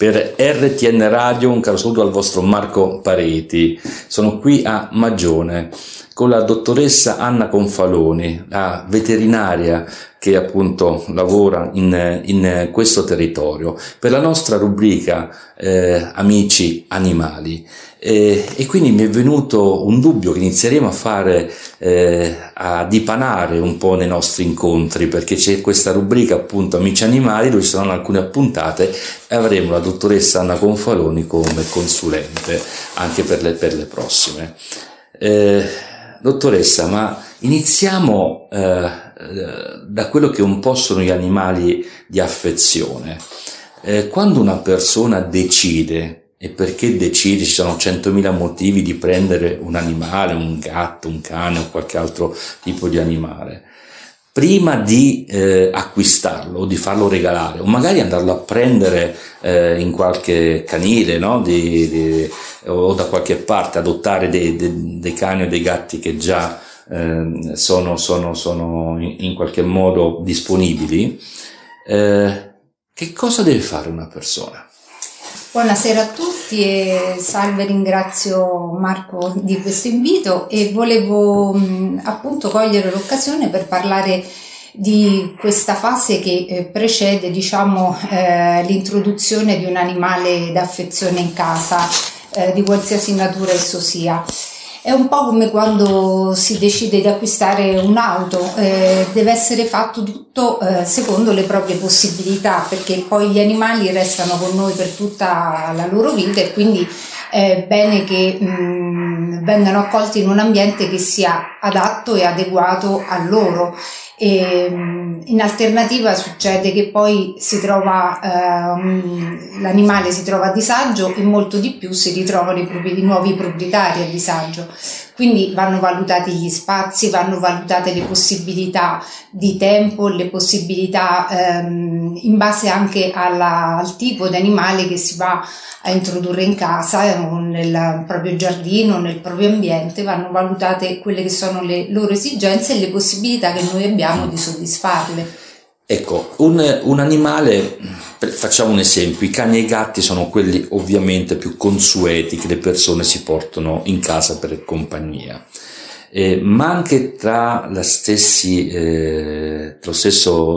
Per RTN Radio un caro saluto al vostro Marco Pareti. Sono qui a Magione con la dottoressa Anna Confaloni, la veterinaria che appunto lavora in questo territorio, per la nostra rubrica Amici Animali. E quindi mi è venuto un dubbio che inizieremo a fare, a dipanare un po' nei nostri incontri, perché c'è questa rubrica appunto Amici Animali, dove ci saranno alcune puntate e avremo la dottoressa Anna Confaloni come consulente anche per le prossime. Dottoressa, ma iniziamo da quello che un po' sono gli animali di affezione. Quando una persona decide, e perché decidi, ci sono 100.000 motivi di prendere un animale, un gatto, un cane o qualche altro tipo di animale, prima di acquistarlo o di farlo regalare o magari andarlo a prendere in qualche canile, no? O da qualche parte, adottare dei cani o dei gatti che già sono in qualche modo disponibili, che cosa deve fare una persona? Buonasera a tutti e salve, ringrazio Marco di questo invito e volevo appunto cogliere l'occasione per parlare di questa fase che precede, diciamo, l'introduzione di un animale d'affezione in casa, di qualsiasi natura esso sia. È un po' come quando si decide di acquistare un'auto, deve essere fatto tutto secondo le proprie possibilità, perché poi gli animali restano con noi per tutta la loro vita e quindi è bene che vengano accolti in un ambiente che sia adatto e adeguato a loro. E, in alternativa succede che poi l'animale si trova a disagio e molto di più si ritrovano i nuovi proprietari a disagio. Quindi vanno valutati gli spazi, vanno valutate le possibilità di tempo, le possibilità in base anche al tipo di animale che si va a introdurre in casa o nel proprio giardino, nel proprio ambiente, vanno valutate quelle che sono le loro esigenze e le possibilità che noi abbiamo di soddisfarle. Ecco, un animale, facciamo un esempio, i cani e i gatti sono quelli ovviamente più consueti che le persone si portano in casa per compagnia, ma anche tra lo stesso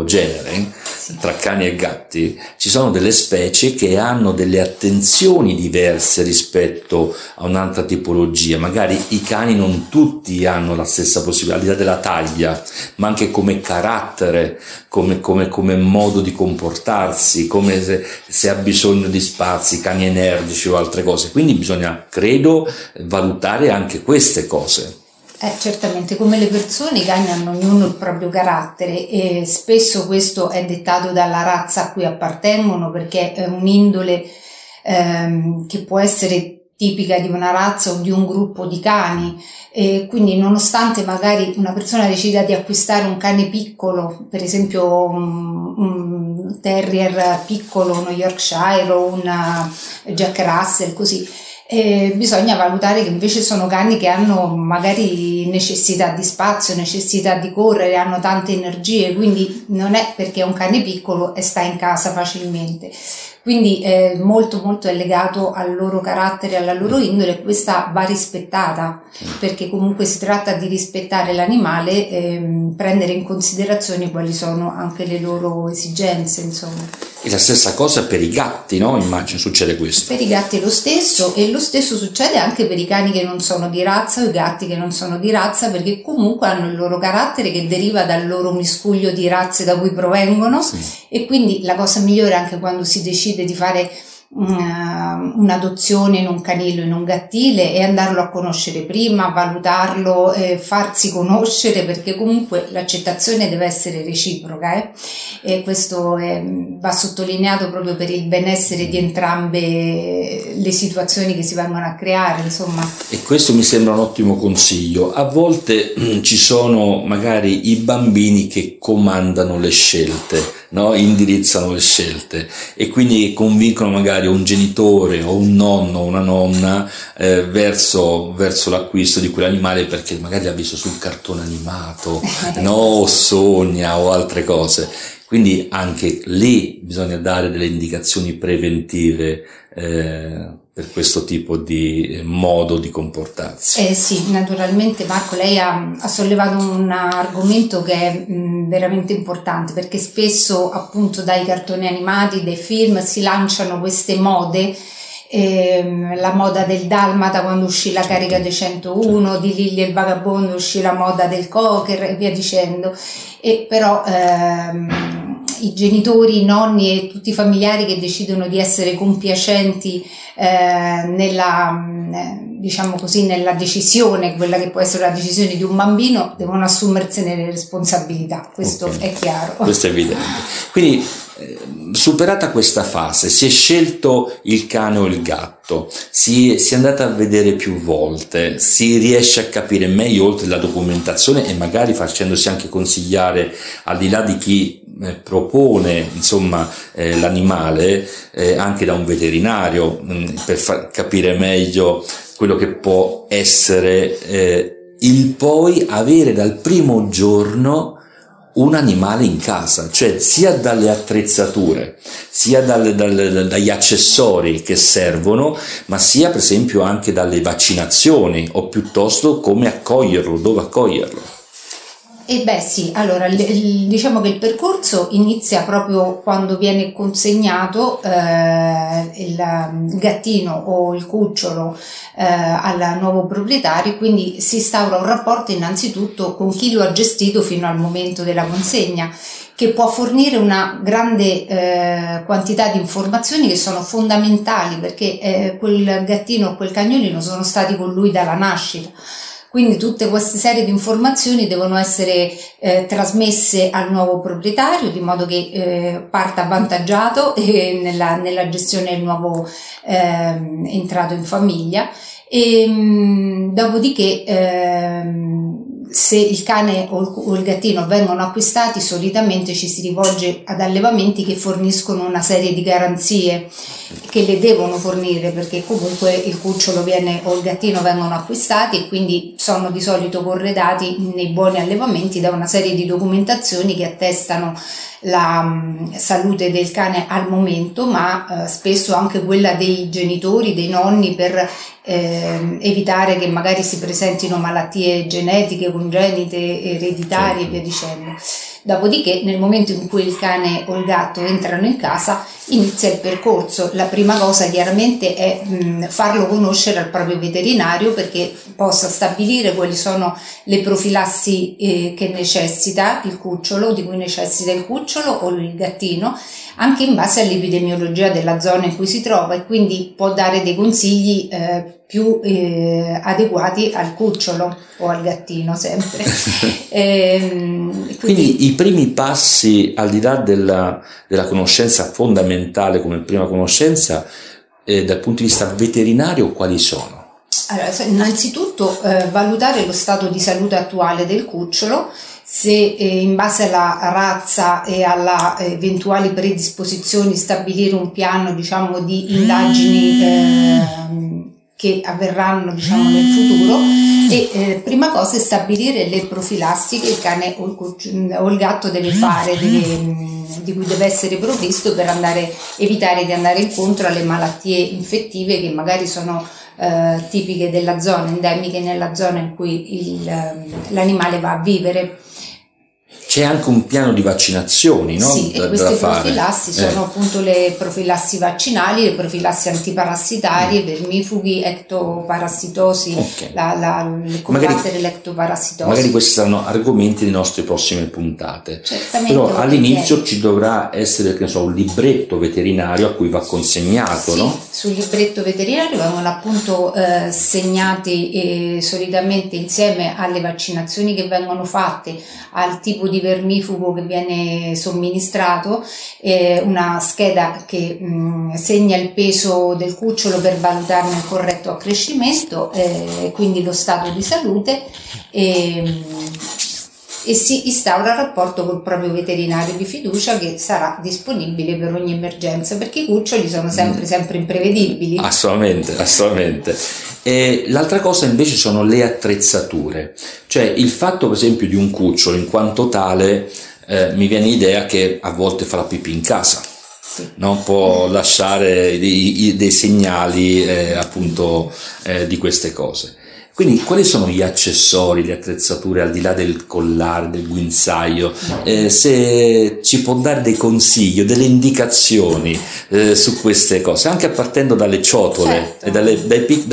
genere, sì, tra cani e gatti, ci sono delle specie che hanno delle attenzioni diverse rispetto a un'altra tipologia. Magari i cani non tutti hanno la stessa possibilità, al di là della taglia, ma anche come carattere, come modo di comportarsi, come se ha bisogno di spazi, cani energici o altre cose. Quindi bisogna, credo, valutare anche queste cose. Certamente, come le persone, i cani hanno ognuno il proprio carattere e spesso questo è dettato dalla razza a cui appartengono, perché è un'indole che può essere tipica di una razza o di un gruppo di cani, e quindi nonostante magari una persona decida di acquistare un cane piccolo, per esempio un terrier piccolo, uno Yorkshire o una Jack Russell, così, bisogna valutare che invece sono cani che hanno magari necessità di spazio, necessità di correre, hanno tante energie, quindi non è perché è un cane piccolo e sta in casa facilmente. Quindi molto molto è legato al loro carattere, alla loro indole, e questa va rispettata, perché comunque si tratta di rispettare l'animale e prendere in considerazione quali sono anche le loro esigenze, insomma. E la stessa cosa per i gatti, no? Immagino succede questo. Per i gatti è lo stesso, e lo stesso succede anche per i cani che non sono di razza o i gatti che non sono di razza, perché comunque hanno il loro carattere che deriva dal loro miscuglio di razze da cui provengono, sì. E quindi la cosa migliore, anche quando si decide di fare un'adozione in un canile o in un gattile, e andarlo a conoscere prima, valutarlo, farsi conoscere, perché comunque l'accettazione deve essere reciproca, e questo va sottolineato proprio per il benessere di entrambe le situazioni che si vengono a creare, insomma. E questo mi sembra un ottimo consiglio. A volte ci sono magari i bambini che comandano le scelte, no? Indirizzano le scelte e quindi convincono magari un genitore o un nonno o una nonna verso l'acquisto di quell'animale, perché magari l'ha visto sul cartone animato, no, o sogna o altre cose. Quindi anche lì bisogna dare delle indicazioni preventive per questo tipo di modo di comportarsi. Sì, naturalmente Marco, lei ha sollevato un argomento che è veramente importante, perché spesso appunto dai cartoni animati, dai film si lanciano queste mode, la moda del Dalmata quando uscì la Carica dei 101, certo, di Lilli e il vagabondo uscì la moda del Cocker e via dicendo, e però i genitori, i nonni e tutti i familiari che decidono di essere compiacenti nella decisione, quella che può essere la decisione di un bambino, devono assumersene le responsabilità, questo okay, è chiaro. Questo è evidente. Quindi superata questa fase, si è scelto il cane o il gatto, si è andata a vedere più volte, si riesce a capire meglio oltre la documentazione e magari facendosi anche consigliare, al di là di chi propone insomma l'animale, anche da un veterinario, per far capire meglio quello che può essere il poi avere dal primo giorno un animale in casa, cioè sia dalle attrezzature, sia dagli accessori che servono, ma sia per esempio anche dalle vaccinazioni, o piuttosto come accoglierlo, dove accoglierlo. E beh sì, allora diciamo che il percorso inizia proprio quando viene consegnato il gattino o il cucciolo al nuovo proprietario, quindi si instaura un rapporto innanzitutto con chi lo ha gestito fino al momento della consegna, che può fornire una grande quantità di informazioni che sono fondamentali, perché quel gattino o quel cagnolino sono stati con lui dalla nascita. Quindi tutte queste serie di informazioni devono essere trasmesse al nuovo proprietario, di modo che parta avvantaggiato nella gestione del nuovo entrato in famiglia. E dopodiché se il cane o il gattino vengono acquistati, solitamente ci si rivolge ad allevamenti che forniscono una serie di garanzie che le devono fornire, perché comunque il cucciolo o il gattino vengono acquistati e quindi sono di solito corredati nei buoni allevamenti da una serie di documentazioni che attestano la salute del cane al momento, ma spesso anche quella dei genitori, dei nonni, per evitare che magari si presentino malattie genetiche, congenite, ereditarie, certo, e via dicendo. Dopodiché, nel momento in cui il cane o il gatto entrano in casa, inizia il percorso. La prima cosa chiaramente è farlo conoscere al proprio veterinario, perché possa stabilire quali sono le profilassi che necessita il cucciolo, di cui necessita il cucciolo o il gattino, anche in base all'epidemiologia della zona in cui si trova, e quindi può dare dei consigli più adeguati al cucciolo o al gattino sempre. Quindi i primi passi, al di là della conoscenza fondamentale come prima conoscenza, dal punto di vista veterinario quali sono? Allora, innanzitutto valutare lo stato di salute attuale del cucciolo, se in base alla razza e alla eventuali predisposizioni stabilire un piano, diciamo, di indagini che avverranno, diciamo, nel futuro, e prima cosa è stabilire le profilassi che il cane o il gatto deve fare, di cui deve essere provvisto per evitare di andare incontro alle malattie infettive che magari sono tipiche della zona, endemiche nella zona in cui l'animale va a vivere. C'è anche un piano di vaccinazioni, no? Sì, e queste profilassi sono appunto le profilassi vaccinali, le profilassi antiparassitarie, vermifughi, ectoparassitosi, okay, combattere l'ectoparassitosi. Magari questi saranno argomenti delle nostre prossime puntate. Certamente. Però all'inizio ci dovrà essere, che ne so, un libretto veterinario a cui va consegnato, sì, no? Sul libretto veterinario vengono appunto segnati solitamente, insieme alle vaccinazioni che vengono fatte, al tipo di vermifugo che viene somministrato, una scheda che segna il peso del cucciolo per valutarne il corretto accrescimento, quindi lo stato di salute, e si instaura il rapporto col proprio veterinario di fiducia, che sarà disponibile per ogni emergenza, perché i cuccioli sono sempre imprevedibili. Assolutamente. L'altra cosa invece sono le attrezzature, cioè il fatto per esempio di un cucciolo in quanto tale, mi viene l'idea che a volte farà pipì in casa, non può lasciare dei segnali di queste cose. Quindi quali sono gli accessori, le attrezzature al di là del collare, del guinzaglio? Se ci può dare dei consigli, delle indicazioni su queste cose, anche partendo dalle ciotole, certo,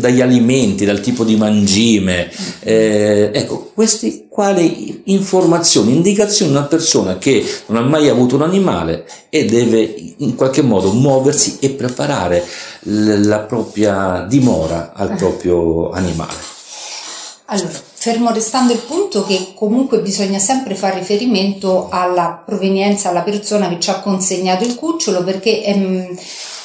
dagli alimenti, dal tipo di mangime. Ecco, questi quali informazioni, indicazioni una persona che non ha mai avuto un animale e deve in qualche modo muoversi e preparare la propria dimora al proprio animale. Allora, fermo restando il punto che comunque bisogna sempre fare riferimento alla provenienza, alla persona che ci ha consegnato il cucciolo, perché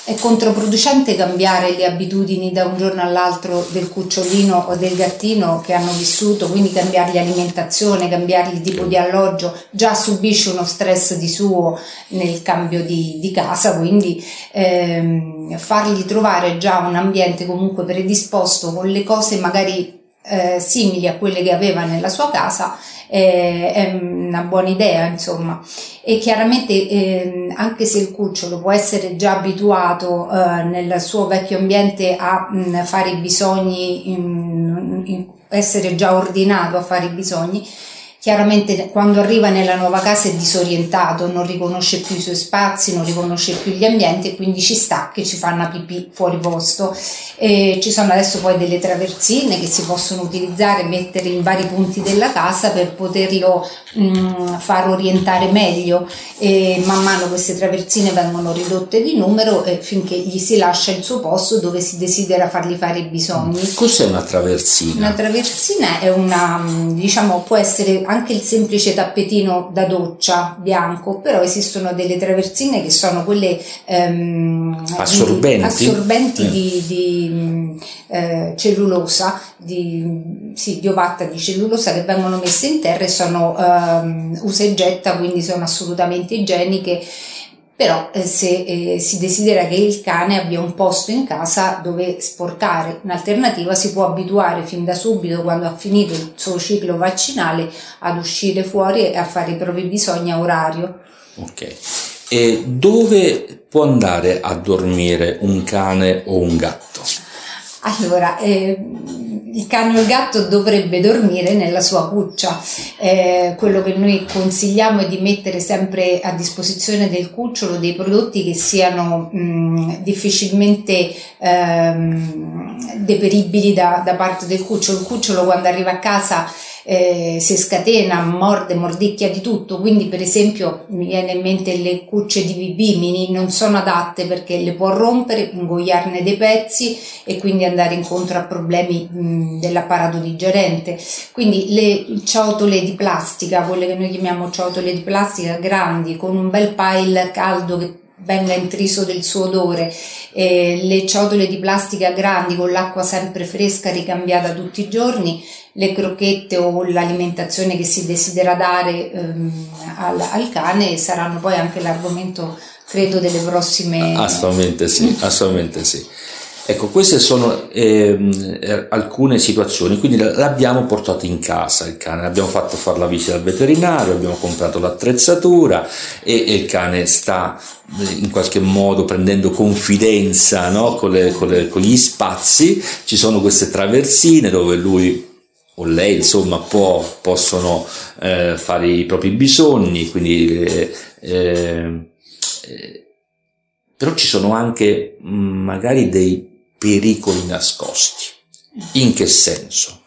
è controproducente cambiare le abitudini da un giorno all'altro del cucciolino o del gattino che hanno vissuto, quindi cambiargli alimentazione, cambiargli tipo di alloggio, già subisce uno stress di suo nel cambio di casa, quindi fargli trovare già un ambiente comunque predisposto con le cose magari simili a quelle che aveva nella sua casa è una buona idea, insomma. E chiaramente anche se il cucciolo può essere già abituato nel suo vecchio ambiente a fare i bisogni, essere già ordinato a fare i bisogni, chiaramente quando arriva nella nuova casa è disorientato, non riconosce più i suoi spazi, non riconosce più gli ambienti e quindi ci sta che ci fanno pipì fuori posto. Ci sono adesso poi delle traversine che si possono utilizzare, mettere in vari punti della casa per poterlo far orientare meglio, e man mano queste traversine vengono ridotte di numero finché gli si lascia il suo posto dove si desidera fargli fare i bisogni. Cos'è una traversina? Una traversina è una, diciamo, può essere anche il semplice tappetino da doccia bianco, però esistono delle traversine che sono quelle assorbenti di cellulosa, di ovatta di cellulosa, che vengono messe in terra e sono usa e getta, quindi sono assolutamente igieniche. Però se si desidera che il cane abbia un posto in casa dove sporcare, in alternativa si può abituare fin da subito, quando ha finito il suo ciclo vaccinale, ad uscire fuori e a fare i propri bisogni a orario. Ok, e dove può andare a dormire un cane o un gatto? Allora, il cane o il gatto dovrebbe dormire nella sua cuccia. Quello che noi consigliamo è di mettere sempre a disposizione del cucciolo dei prodotti che siano difficilmente deperibili da parte del cucciolo. Il cucciolo quando arriva a casa si scatena, mordicchia di tutto, quindi per esempio mi viene in mente le cucce di bibimini, non sono adatte perché le può rompere, ingoiarne dei pezzi e quindi andare incontro a problemi dell'apparato digerente. Quindi le ciotole di plastica, quelle che noi chiamiamo ciotole di plastica grandi con un bel pile caldo che venga intriso del suo odore, le ciotole di plastica grandi con l'acqua sempre fresca ricambiata tutti i giorni, le crocchette o l'alimentazione che si desidera dare al cane saranno poi anche l'argomento, credo, delle prossime. Assolutamente sì. Ecco, queste sono alcune situazioni, quindi l'abbiamo portato in casa il cane, l'abbiamo fatto fare la visita al veterinario, abbiamo comprato l'attrezzatura e il cane sta in qualche modo prendendo confidenza, no? Con gli spazi, ci sono queste traversine dove lui o lei, insomma, possono fare i propri bisogni, quindi però ci sono anche magari dei pericoli nascosti. In che senso?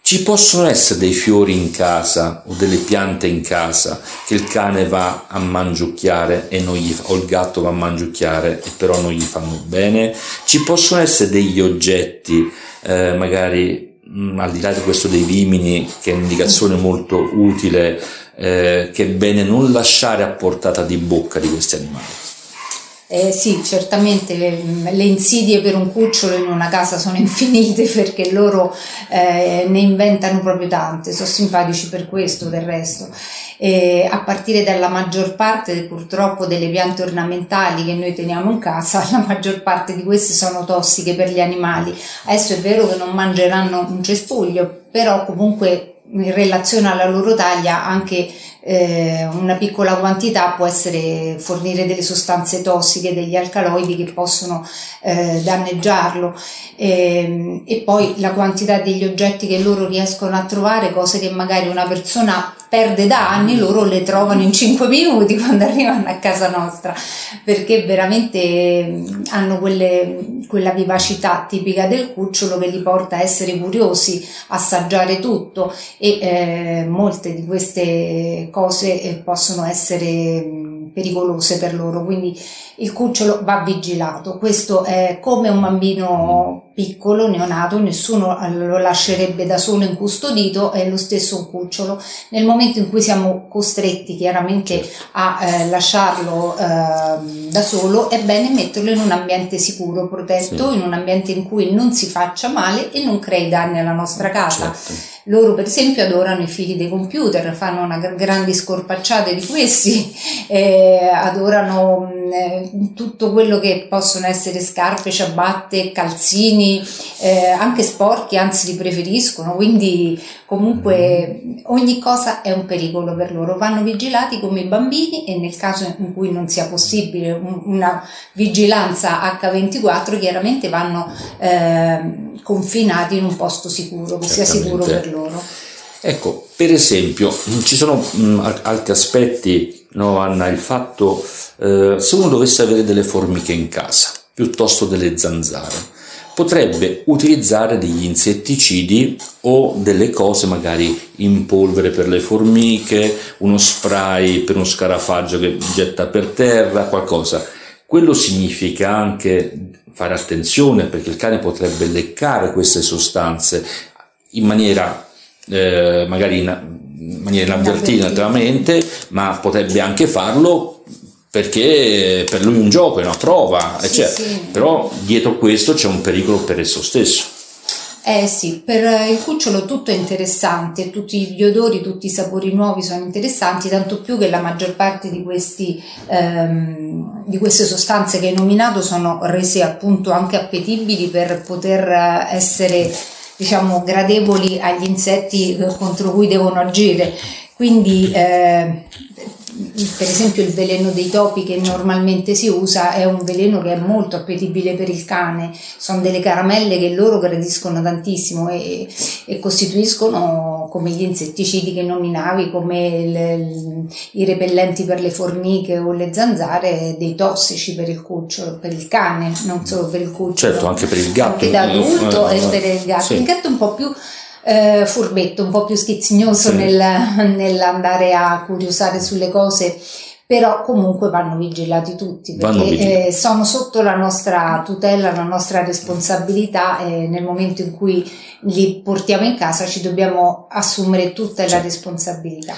Ci possono essere dei fiori in casa o delle piante in casa che il cane va a mangiucchiare o il gatto va a mangiucchiare e però non gli fanno bene? Ci possono essere degli oggetti, magari al di là di questo dei vimini, che è un'indicazione molto utile, che è bene non lasciare a portata di bocca di questi animali? Sì, certamente le insidie per un cucciolo in una casa sono infinite, perché loro ne inventano proprio tante, sono simpatici per questo del resto, a partire dalla maggior parte purtroppo delle piante ornamentali che noi teniamo in casa, la maggior parte di queste sono tossiche per gli animali. Adesso è vero che non mangeranno un cespuglio, però comunque in relazione alla loro taglia anche una piccola quantità può essere fornire delle sostanze tossiche, degli alcaloidi che possono danneggiarlo, e poi la quantità degli oggetti che loro riescono a trovare, cose che magari una persona perde da anni, loro le trovano in 5 minuti quando arrivano a casa nostra, perché veramente hanno quella vivacità tipica del cucciolo che li porta a essere curiosi, assaggiare tutto, e molte di queste cose possono essere pericolose per loro, quindi il cucciolo va vigilato. Questo è come un bambino piccolo, neonato, nessuno lo lascerebbe da solo incustodito, è lo stesso un cucciolo. Nel momento in cui siamo costretti chiaramente a lasciarlo da solo, è bene metterlo in un ambiente sicuro, protetto, sì, in un ambiente in cui non si faccia male e non crei danni alla nostra casa. Certo. Loro per esempio adorano i fili dei computer, fanno una grandi scorpacciate di questi, adorano tutto quello che possono essere scarpe, ciabatte, calzini, anche sporchi, anzi li preferiscono, quindi comunque ogni cosa è un pericolo per loro, vanno vigilati come i bambini, e nel caso in cui non sia possibile una vigilanza H24 chiaramente vanno confinati in un posto sicuro, che sia sicuro per loro. Ecco, per esempio ci sono altri aspetti, no, Anna, il fatto se uno dovesse avere delle formiche in casa piuttosto delle zanzare, potrebbe utilizzare degli insetticidi o delle cose magari in polvere per le formiche, uno spray per uno scarafaggio che getta per terra, qualcosa. Quello significa anche fare attenzione, perché il cane potrebbe leccare queste sostanze in maniera magari in maniera inavvertita naturalmente, ma potrebbe anche farlo perché per lui è un gioco, è una prova, sì, eccetera. Sì. Però dietro questo c'è un pericolo per esso stesso. Sì, per il cucciolo tutto è interessante, tutti gli odori, tutti i sapori nuovi sono interessanti, tanto più che la maggior parte di queste sostanze che hai nominato sono rese appunto anche appetibili per poter essere, diciamo, gradevoli agli insetti contro cui devono agire. Quindi per esempio il veleno dei topi che normalmente si usa è un veleno che è molto appetibile per il cane, sono delle caramelle che loro gradiscono tantissimo e costituiscono, come gli insetticidi che nominavi, come i repellenti per le formiche o le zanzare, dei tossici per il cucciolo, per il cane, non solo per il cucciolo. Certo, anche per il gatto. Anche da adulto e per il gatto. Sì. Il gatto è un po' più furbetto, un po' più schizzignoso, sì, nell'andare a curiosare sulle cose, però comunque vanno vigilati tutti, perché sono sotto la nostra tutela, la nostra responsabilità, e nel momento in cui li portiamo in casa ci dobbiamo assumere tutta, sì, la responsabilità.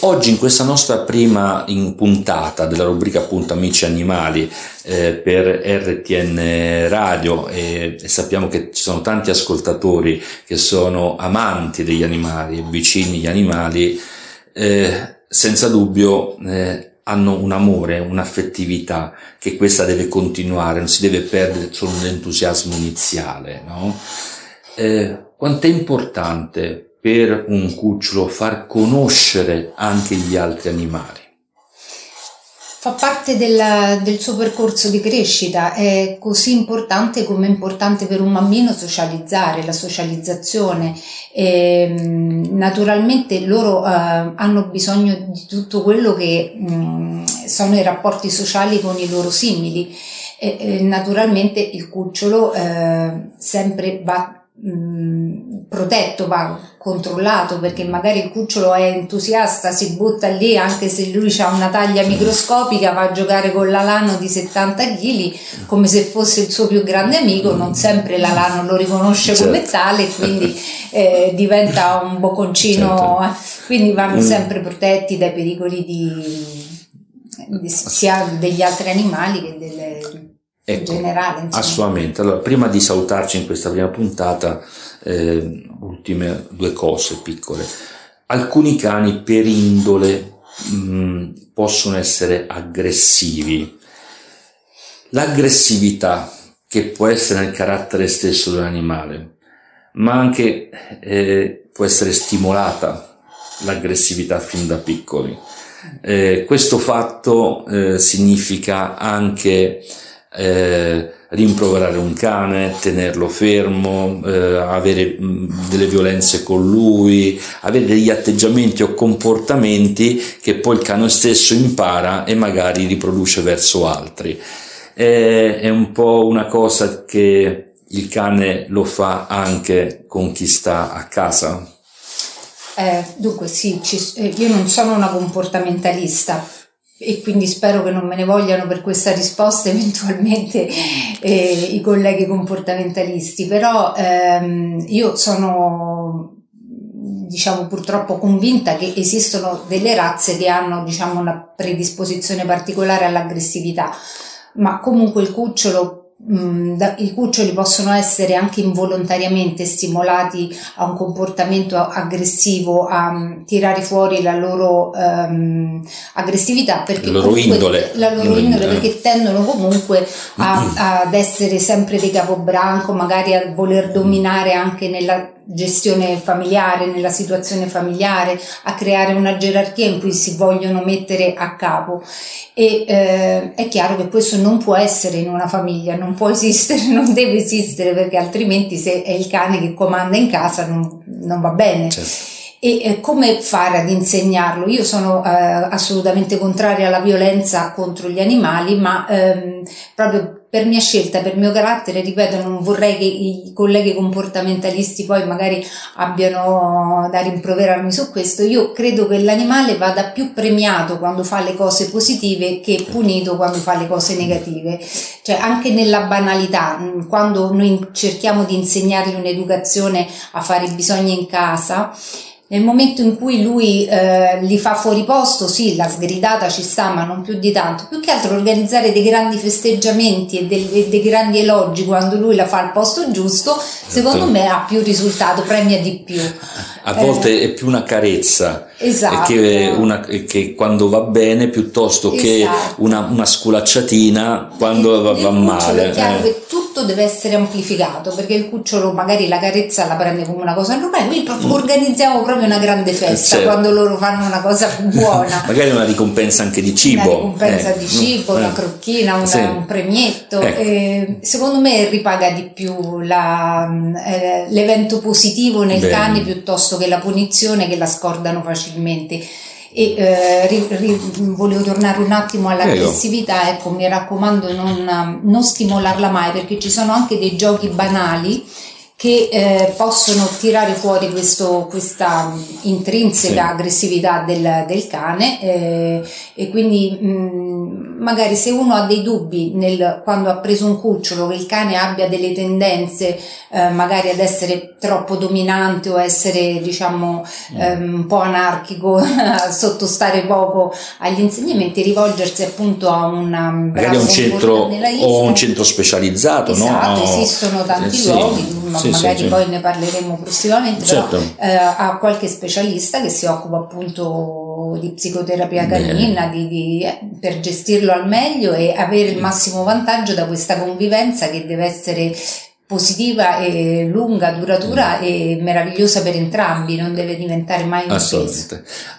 Oggi in questa nostra prima puntata della rubrica appunto Amici Animali per RTN Radio, e sappiamo che ci sono tanti ascoltatori che sono amanti degli animali, vicini agli animali, senza dubbio hanno un amore, un'affettività, che questa deve continuare, non si deve perdere solo l'entusiasmo iniziale, no? Quanto è importante per un cucciolo far conoscere anche gli altri animali? Fa parte del suo percorso di crescita, è così importante come è importante per un bambino socializzare, la socializzazione. Naturalmente loro hanno bisogno di tutto quello che sono i rapporti sociali con i loro simili, e naturalmente il cucciolo sempre va protetto, va controllato, perché magari il cucciolo è entusiasta, si butta lì anche se lui ha una taglia microscopica, va a giocare con l'alano di 70 kg come se fosse il suo più grande amico, non sempre l'alano lo riconosce, certo, come tale, quindi diventa un bocconcino, certo, quindi vanno sempre protetti dai pericoli di sia degli altri animali che delle... Ecco, in generale, insomma. Assolutamente. Allora, prima di salutarci in questa prima puntata, ultime due cose piccole. Alcuni cani per indole possono essere aggressivi. L'aggressività che può essere nel carattere stesso dell'animale, ma anche può essere stimolata l'aggressività fin da piccoli. Questo fatto significa anche rimproverare un cane, tenerlo fermo, avere delle violenze con lui, avere degli atteggiamenti o comportamenti che poi il cane stesso impara e magari riproduce verso altri. È un po' una cosa che il cane lo fa anche con chi sta a casa? Dunque sì, io non sono una comportamentalista, e quindi spero che non me ne vogliano per questa risposta eventualmente i colleghi comportamentalisti, però io sono, diciamo, purtroppo convinta che esistono delle razze che hanno, diciamo, una predisposizione particolare all'aggressività, ma comunque il cucciolo, i cuccioli possono essere anche involontariamente stimolati a un comportamento aggressivo, a tirare fuori la loro aggressività, perché la loro indole, perché tendono comunque ad essere sempre dei capobranco, magari a voler dominare anche nella gestione familiare, nella situazione familiare, a creare una gerarchia in cui si vogliono mettere a capo, e è chiaro che questo non può essere in una famiglia, non può esistere, non deve esistere, perché altrimenti se è il cane che comanda in casa non va bene. Certo. E come fare ad insegnarlo? Io sono assolutamente contraria alla violenza contro gli animali, ma proprio per mia scelta, per mio carattere, ripeto, non vorrei che i colleghi comportamentalisti poi magari abbiano da rimproverarmi su questo. Io credo che l'animale vada più premiato quando fa le cose positive che punito quando fa le cose negative, cioè anche nella banalità. Quando noi cerchiamo di insegnargli un'educazione a fare i bisogni in casa, nel momento in cui lui li fa fuori posto, sì, la sgridata ci sta, ma non più di tanto. Più che altro organizzare dei grandi festeggiamenti e dei grandi elogi quando lui la fa al posto giusto, secondo me ha più risultato, premia di più. A volte è più una carezza, esatto, che quando va bene, piuttosto che una sculacciatina quando va male. È chiaro che tutto deve essere amplificato, perché il cucciolo magari la carezza la prende come una cosa normale, quindi organizziamo proprio una grande festa, certo, quando loro fanno una cosa buona. Magari una ricompensa anche di cibo. Una ricompensa di cibo, una crocchina, un premietto. Ecco. Secondo me ripaga di più l'evento positivo nel cane piuttosto che la punizione, che la scordano facilmente. E volevo tornare un attimo all'aggressività. Ecco, mi raccomando, non stimolarla mai, perché ci sono anche dei giochi banali che possono tirare fuori questa intrinseca aggressività del cane, e quindi magari se uno ha dei dubbi quando ha preso un cucciolo, che il cane abbia delle tendenze magari ad essere troppo dominante o essere, diciamo, un po' anarchico, sottostare poco agli insegnamenti, rivolgersi appunto a magari a un centro o un centro specializzato. Esatto, no? Esistono tanti luoghi, ma magari poi ne parleremo prossimamente, certo, però a qualche specialista che si occupa appunto di psicoterapia canina per gestirlo al meglio e avere il massimo vantaggio da questa convivenza, che deve essere positiva e lunga, duratura e meravigliosa per entrambi, non deve diventare mai un peso.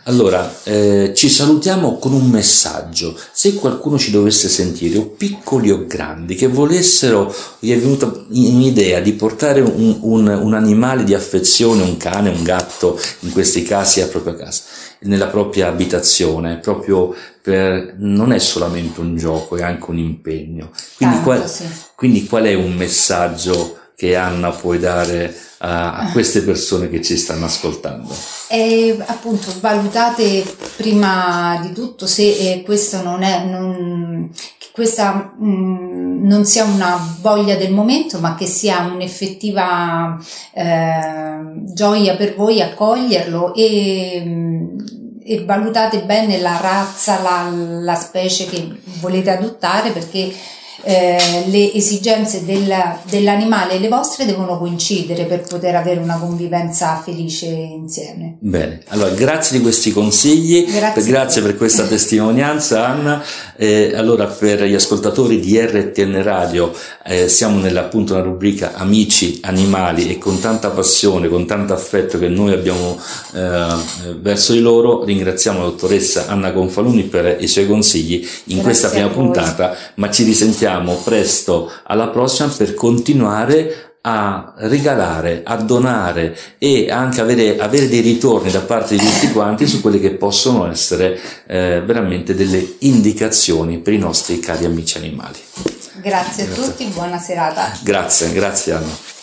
Allora, ci salutiamo con un messaggio. Se qualcuno ci dovesse sentire, o piccoli o grandi, che volessero, gli è venuta un'idea di portare un animale di affezione, un cane, un gatto, in questi casi a propria casa, nella propria abitazione, proprio non è solamente un gioco, è anche un impegno. Quindi qual è un messaggio che Anna puoi dare a queste persone che ci stanno ascoltando? Appunto, valutate prima di tutto se questo non è... questa non sia una voglia del momento, ma che sia un'effettiva gioia per voi accoglierlo, e e valutate bene la razza, la specie che volete adottare, perché le esigenze dell'animale e le vostre devono coincidere per poter avere una convivenza felice insieme. Bene, allora grazie di questi consigli, grazie per questa testimonianza, Anna. Allora, per gli ascoltatori di RTN Radio, siamo appunto nella rubrica Amici Animali, e con tanta passione, con tanto affetto che noi abbiamo verso di loro, ringraziamo la dottoressa Anna Confaloni per i suoi consigli in questa prima puntata, ma ci risentiamo presto alla prossima per continuare a regalare, a donare e anche avere dei ritorni da parte di tutti quanti su quelle che possono essere veramente delle indicazioni per i nostri cari amici animali. Grazie a tutti, buona serata. Grazie Anna.